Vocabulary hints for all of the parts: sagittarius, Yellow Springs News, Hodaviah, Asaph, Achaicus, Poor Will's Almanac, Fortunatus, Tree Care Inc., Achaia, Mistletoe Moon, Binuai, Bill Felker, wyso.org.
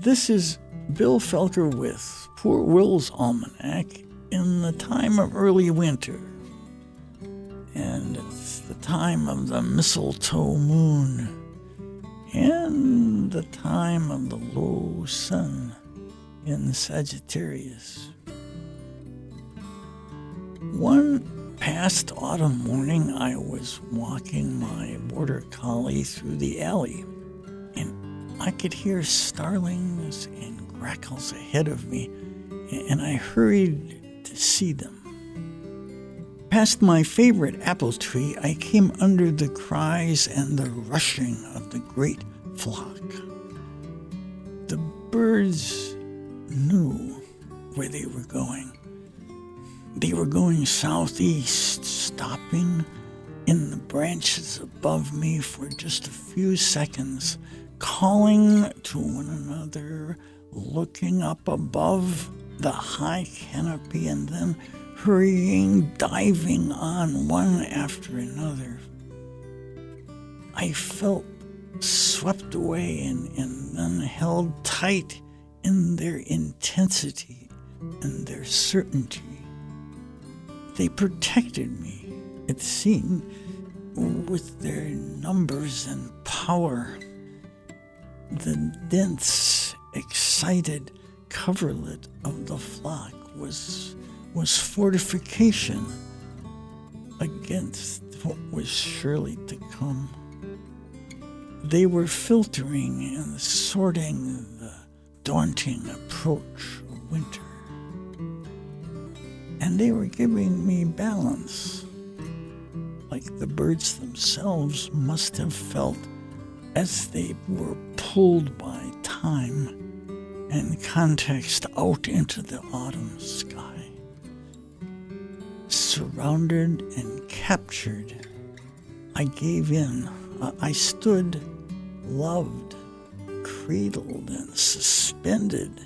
This is Bill Felker with Poor Will's Almanac in the time of early winter. And it's the time of the mistletoe moon and the time of the low sun in Sagittarius. One past autumn morning, I was walking my border collie through the alley, and I could hear starlings and grackles ahead of me, and I hurried to see them. Past my favorite apple tree, I came under the cries and the rushing of the great flock. The birds knew where they were going. They were going southeast, stopping in the branches above me for just a few seconds, calling to one another, looking up above the high canopy, and then hurrying, diving on one after another. I felt swept away and then held tight in their intensity and their certainty. They protected me, it seemed, with their numbers and power. The dense, excited coverlet of the flock was fortification against what was surely to come. They were filtering and sorting the daunting approach of winter. And they were giving me balance, like the birds themselves must have felt as they were pulled by time and context out into the autumn sky, surrounded and captured. I gave in. I stood, loved, cradled and suspended,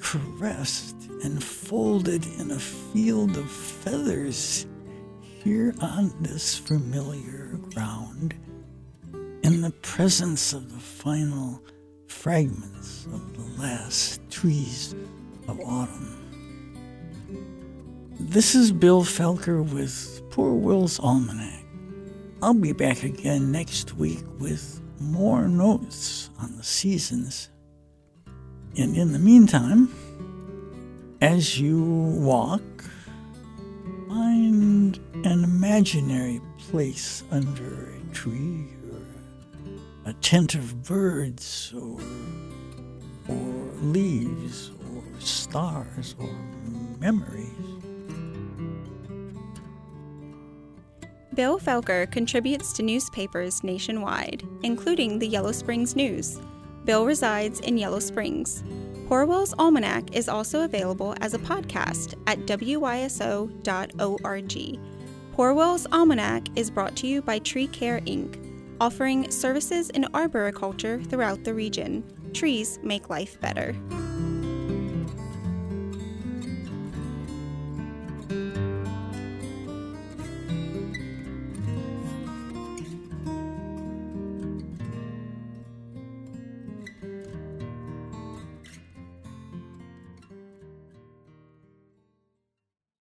caressed and folded in a field of feathers here on this familiar ground, in the presence of the final fragments of the last trees of autumn. This is Bill Felker with Poor Will's Almanac. I'll be back again next week with more notes on the seasons. And in the meantime, as you walk, find an imaginary place under a tree or a tent of birds or leaves or stars or memories. Bill Felker contributes to newspapers nationwide, including the Yellow Springs News. Bill resides in Yellow Springs. Poor Will's Almanac is also available as a podcast at wyso.org. Poor Will's Almanac is brought to you by Tree Care Inc., offering services in arboriculture throughout the region. Trees make life better.